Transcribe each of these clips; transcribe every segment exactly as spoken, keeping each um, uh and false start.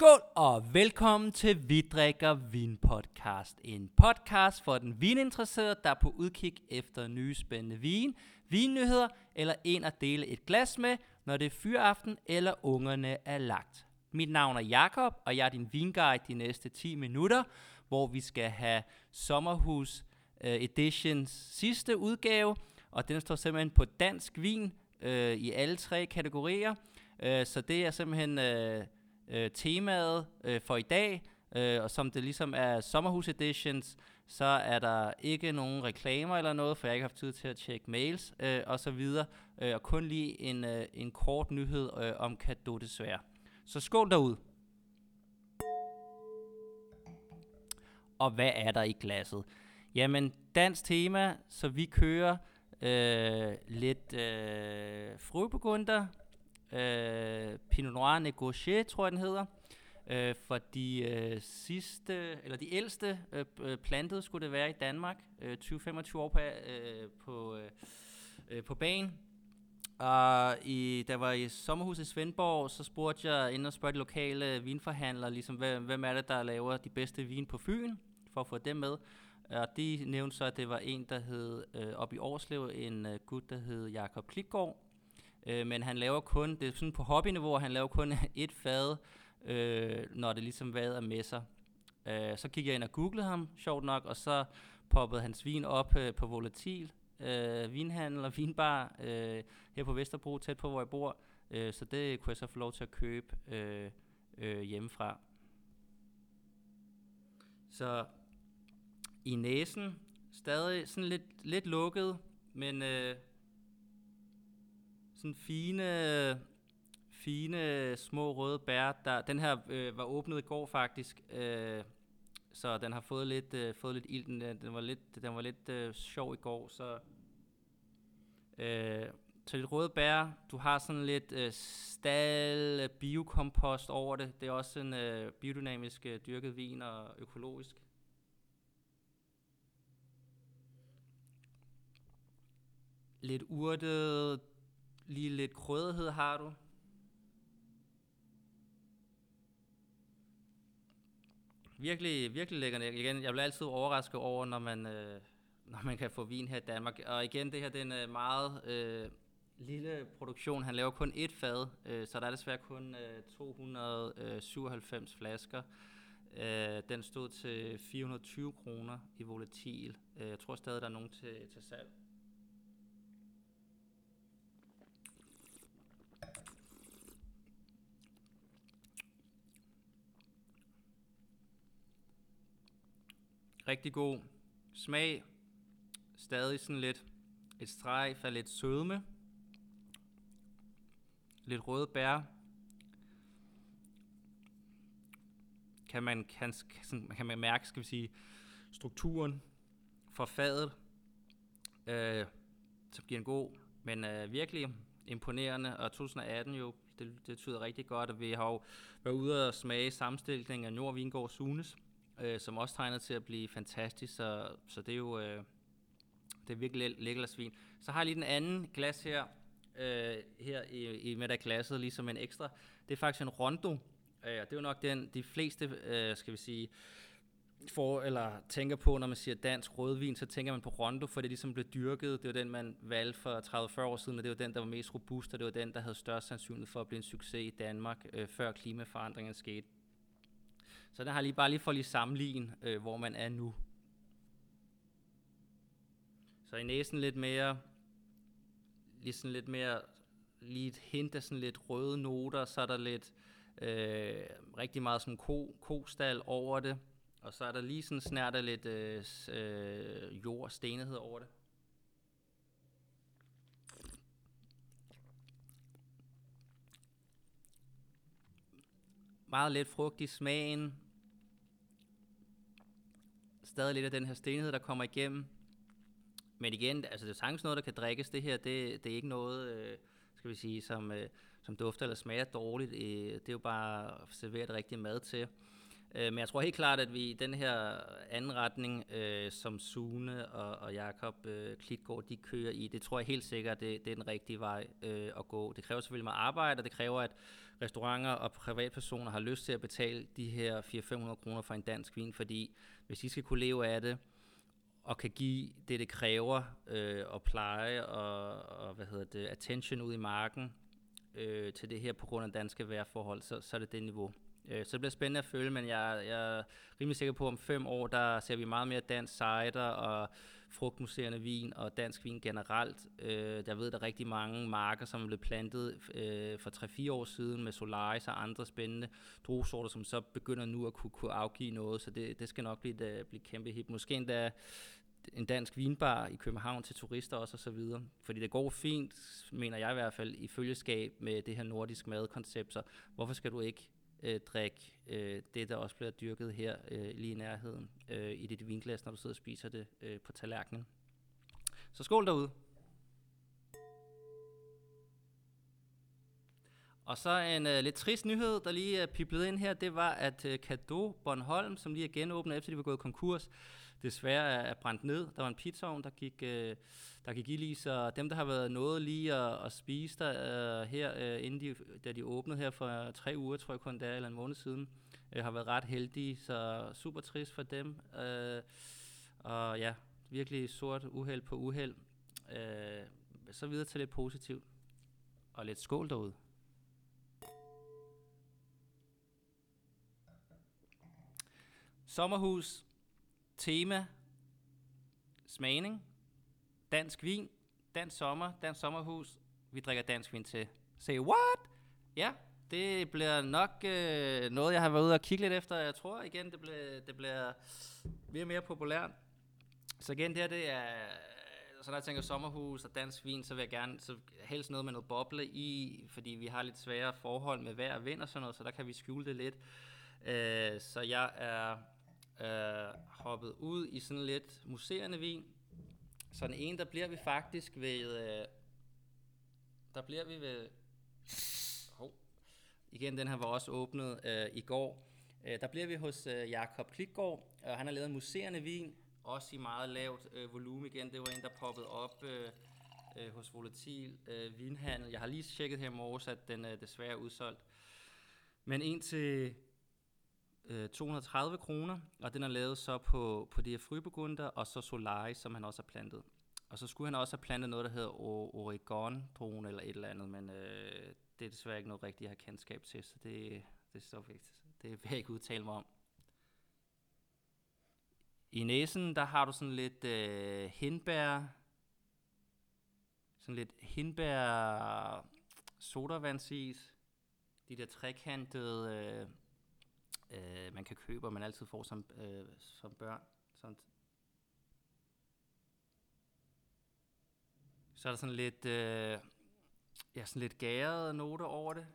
Skål og velkommen til Vi drikker vin podcast. En podcast for den vininteresserede, der er på udkig efter nye spændende vin, vinnyheder eller en at dele et glas med, når det er fyraften eller ungerne er lagt. Mit navn er Jakob, og jeg er din vinguide de næste ti minutter, hvor vi skal have Sommerhus uh, Editions sidste udgave, og den står simpelthen på dansk vin uh, i alle tre kategorier. Uh, så det er simpelthen... Uh, Øh, temaet øh, for i dag, øh, og som det ligesom er Sommerhus Editions, så er der ikke nogen reklamer eller noget, for jeg har ikke haft tid til at tjekke mails øh, og så videre, øh, og kun lige en, øh, en kort nyhed øh, om Kado desværre. Så skål derude. Og hvad er der i glasset? Jamen, dansk tema, så vi kører øh, lidt øh, frøbegunder, Uh, Pinot Noir Negocié, tror jeg den hedder, uh, for de uh, sidste, eller de ældste uh, plantede skulle det være i Danmark, uh, tyve til femogtyve år på, uh, på, uh, uh, på banen. Og i, der var i Sommerhus i Svendborg, så spurgte jeg inden og spurgte de lokale vinforhandlere, ligesom, hvem, hvem er det, der laver de bedste vin på Fyn, for at få dem med. Og de nævnte så, at det var en, der hed, uh, op i Årslev, en uh, gut, der hed Jakob Klitgaard. Men han laver kun, det er sådan på hobbyniveau, han laver kun et fad, øh, når det ligesom vader med sig. Øh, så gik jeg ind og googlede ham, sjovt nok, og så poppede hans vin op øh, på Volatil, øh, vinhandel og vinbar øh, her på Vesterbro, tæt på hvor jeg bor. Øh, så det kunne jeg så få lov til at købe øh, øh, hjemmefra. Så i næsen, stadig sådan lidt, lidt lukket, men... Øh, sådan fine, fine små røde bær. Der, den her øh, var åbnet i går faktisk, øh, så den har fået lidt, øh, fået lidt ild. Den, den var lidt, den var lidt øh, sjov i går, så øh, så lidt røde bær. Du har sådan lidt øh, stald biokompost over det. Det er også en øh, biodynamisk øh, dyrket vin og økologisk. Lidt urtet. Lige lidt krødighed har du. Virkelig, virkelig lækker. Igen, jeg bliver altid overrasket over, når man, øh, når man kan få vin her i Danmark. Og igen, det her det er en meget øh, lille produktion. Han laver kun ét fad, øh, så der er desværre kun øh, to hundrede og syvoghalvfems flasker. Øh, den stod til fire hundrede og tyve kroner i Volatil. Øh, jeg tror stadig, der er nogen til, til salg. Rigtig god smag, stadig sådan lidt et strejf af lidt sødme, lidt røde bær. Kan man, kan, kan man mærke, skal vi sige, strukturen fra fadet, øh, som giver en god, men øh, virkelig imponerende. Og tyve atten jo, det, det tyder rigtig godt, at vi har jo været ude og smage sammenstilling af Nordvingård Sunes. Øh, som også tegner til at blive fantastisk, så, så det er jo øh, det er virkelig lækker svin. Så har jeg lige den anden glas her, øh, her i, i med der glasset, ligesom en ekstra. Det er faktisk en Rondo, øh, og det er jo nok den, de fleste, øh, skal vi sige, får, eller tænker på, når man siger dansk rødvin, så tænker man på Rondo, for det ligesom blev dyrket. Det var den, man valgte for tredive til fyrre år siden, og det var den, der var mest robust, og det var den, der havde størst sandsynlighed for at blive en succes i Danmark, øh, før klimaforandringen skete. Så den har lige bare lige for lige sammenligne, øh, hvor man er nu. Så i næsen lidt mere, lige sådan lidt mere, lige et hint af sådan lidt røde noter, så er der lidt, øh, rigtig meget sådan ko, kostal over det, og så er der lige sådan snært af lidt øh, øh, jord og stenighed over det. Meget let frugt i smagen. Stadig lidt af den her stenhed, der kommer igennem. Men igen, altså det er sagtens noget, der kan drikkes. Det her, det, det er ikke noget, øh, skal vi sige, som, øh, som dufter eller smager dårligt. Øh, det er jo bare serveret rigtig mad til. Øh, men jeg tror helt klart, at vi i den her anden retning, øh, som Sune og, og Jakob øh, Klitgaard, de kører i, det tror jeg helt sikkert, det, det er den rigtige vej øh, at gå. Det kræver selvfølgelig meget arbejde, og det kræver, at restauranter og privatpersoner har lyst til at betale de her fire hundrede til fem hundrede kroner for en dansk vin, fordi hvis de skal kunne leve af det, og kan give det, det kræver, øh, og pleje og, og hvad hedder det, attention ud i marken øh, til det her på grund af danske vejrforhold, så, så er det det niveau. Øh, så det bliver spændende at følge, men jeg, jeg er rimelig sikker på, at om fem år, der ser vi meget mere dansk cider og frugtmuserende vin og dansk vin generelt. Øh, der ved der rigtig mange marker, som er blevet plantet øh, for tre-fire år siden med Solaris og andre spændende druesorter, som så begynder nu at kunne, kunne afgive noget, så det, det skal nok blive, da, blive kæmpe hip. Måske endda en dansk vinbar i København til turister også og så videre. Fordi det går fint, mener jeg i hvert fald, i følgeskab med det her nordisk madkoncept, så hvorfor skal du ikke øh, drikke øh, det, der også bliver dyrket her øh, lige i nærheden øh, i dit vinglas, når du sidder og spiser det øh, på tallerkenen. Så skål derude. Og så en øh, lidt trist nyhed, der lige er piblet ind her, det var, at øh, Kado Bornholm, som lige er genåbnet efter de var gået konkurs, desværre er brændt ned. Der var en pizzaovn, der gik, øh, der gik i lige, så dem, der har været noget lige at, at spise der øh, her, øh, inden de, da de åbnede her for tre uger, tror jeg kun der eller en måned siden, øh, har været ret heldige, så super trist for dem. Øh, og ja, virkelig sort uheld på uheld. Øh, så videre til lidt positivt. Og lidt skål derude. Sommerhus. Tema, smagning, dansk vin, dansk sommer, dansk sommerhus, vi drikker dansk vin til. Say what? Ja, det bliver nok øh, noget, jeg har været ude og kigge lidt efter. Jeg tror igen, det bliver, det bliver mere og mere populært. Så igen, det her, det er, så når jeg tænker sommerhus og dansk vin, så vil jeg gerne, så helst noget med noget boble i, fordi vi har lidt svære forhold med vejr og vind og sådan noget, så der kan vi skjule det lidt. Øh, så jeg er... Uh, hoppet ud i sådan lidt muserende vin. Så den ene, der bliver vi faktisk ved... Uh, der bliver vi ved... Oh. Igen, den her var også åbnet uh, i går. Uh, der bliver vi hos uh, Jakob Klitgaard. Uh, han har lavet en muserende vin, også i meget lavt uh, volumen igen. Det var en, der poppede op uh, uh, hos Volatil uh, Vinhandel. Jeg har lige tjekket her i morges, at den uh, desværre er udsolgt. Men en til... to hundrede og tredive kroner, og den er lavet så på, på de her frybegunder, og så Solaris, som han også har plantet. Og så skulle han også have plantet noget, der hedder Oregon-druen eller et eller andet, men øh, det er desværre ikke noget rigtigt, jeg har kendskab til, så det, det er så vigtigt. Det vil jeg ikke udtale mig om. I næsen, der har du sådan lidt øh, hindbær, sådan lidt hindbær sodavandsis, de der trekantede... Øh, Uh, man kan købe, og man altid får som, uh, som børn. Sådan. Så er der sådan lidt, uh, ja, sådan lidt gærede noter over det.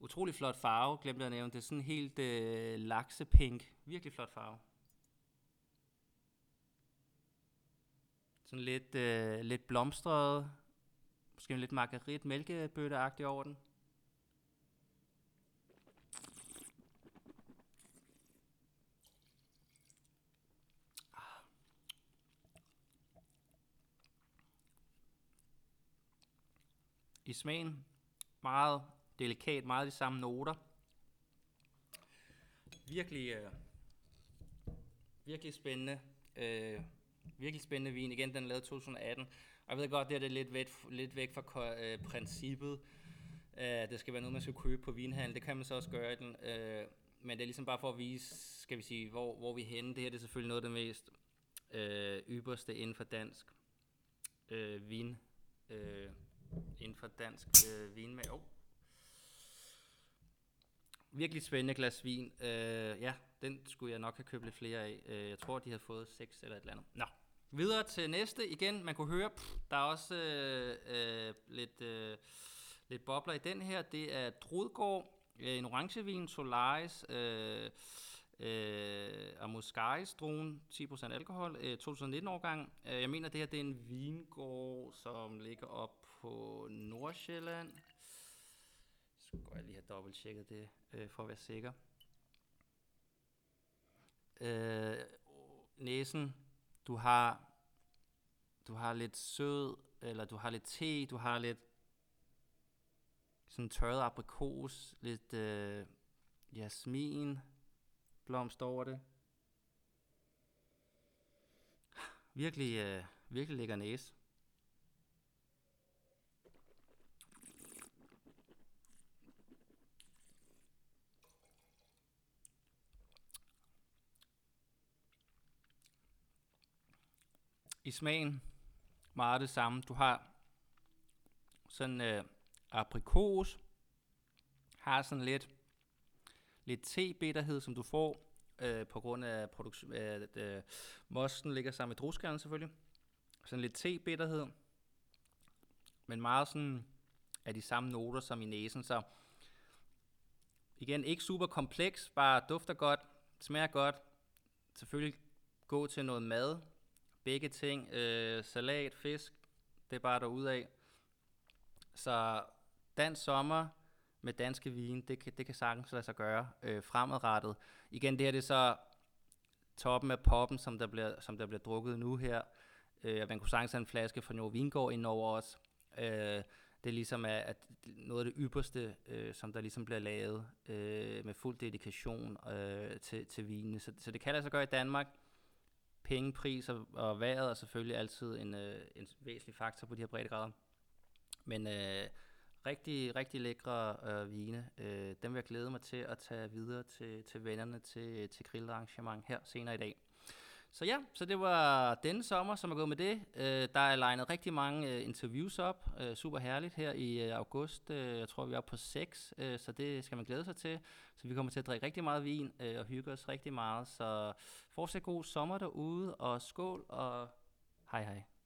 Utrolig flot farve, glemte jeg at nævne. Det er sådan helt uh, laksepink. Virkelig flot farve. Sådan lidt, uh, lidt blomstret. Måske lidt margarit, mælkebøtteagtigt over den. I smagen, meget delikat, meget de samme noter. Virkelig, øh, virkelig spændende, øh, virkelig spændende vin. Igen, den er lavet to tusind og atten, og jeg ved godt, det er det lidt væk, lidt væk fra øh, princippet. Øh, det skal være noget, man skal købe på vinhandel, det kan man så også gøre i den. Øh, men det er ligesom bare for at vise, skal vi sige, hvor, hvor vi er henne. Det her, det er selvfølgelig noget af det mest øh, ypperste inden for dansk øh, vin. Øh, inden for dansk øh, vinmag. Oh. Virkelig spændende glas vin. Uh, ja, den skulle jeg nok have købt lidt flere af. Uh, jeg tror, de havde fået seks eller et eller andet. Nå, videre til næste. Igen, man kunne høre, pff, der er også øh, øh, lidt, øh, lidt bobler i den her. Det er Drudgård, øh, en orangevin, Solaris øh, øh, og Muskaris druen, ti procent alkohol, øh, to tusind og nitten-årgang. Uh, jeg mener, det her det er en vingård, som ligger op på Nordsjælland. Så går jeg lige have dobbelttjekket det, øh, for at være sikker. Øh, næsen, du har, du har lidt sød, eller du har lidt te, du har lidt sådan tørret aprikos, lidt øh, jasmin, blomst over det. Virkelig, øh, virkelig lækker næse. I smagen meget det samme. Du har sådan øh, aprikos, har sådan lidt, lidt tebitterhed, som du får øh, på grund af, produk- af at øh, mosten ligger sammen med druskernen selvfølgelig. Sådan lidt tebitterhed, men meget sådan af de samme noter som i næsen. Så igen, ikke super kompleks, bare dufter godt, smager godt. Selvfølgelig gå til noget mad. Begge ting, øh, salat, fisk, det er bare derudaf. Så dansk sommer med danske vine, det kan, det kan sagtens lade sig gøre øh, fremadrettet. Igen, det her det er så toppen af poppen, som der bliver, som der bliver drukket nu her. Øh, man kunne sagtens have en flaske fra Nordvingård indover os. Øh, det er ligesom at, at noget af det ypperste, øh, som der ligesom bliver lavet øh, med fuld dedikation øh, til, til vinene. Så, så det kan lade sig gøre i Danmark. Penge, pris og, og vejret er selvfølgelig altid en, øh, en væsentlig faktor på de her breddegrader. Men øh, rigtig, rigtig lækre øh, vine. Øh, dem vil jeg glæde mig til at tage videre til, til vennerne til, til grillarrangement her senere i dag. Så ja, så det var denne sommer, som er gået med det. Øh, der er legnet rigtig mange øh, interviews op. Øh, super herligt her i øh, august. Øh, jeg tror, vi er oppe på seks, øh, så det skal man glæde sig til. Så vi kommer til at drikke rigtig meget vin øh, og hygge os rigtig meget. Så fortsat god sommer derude, og skål, og hej hej.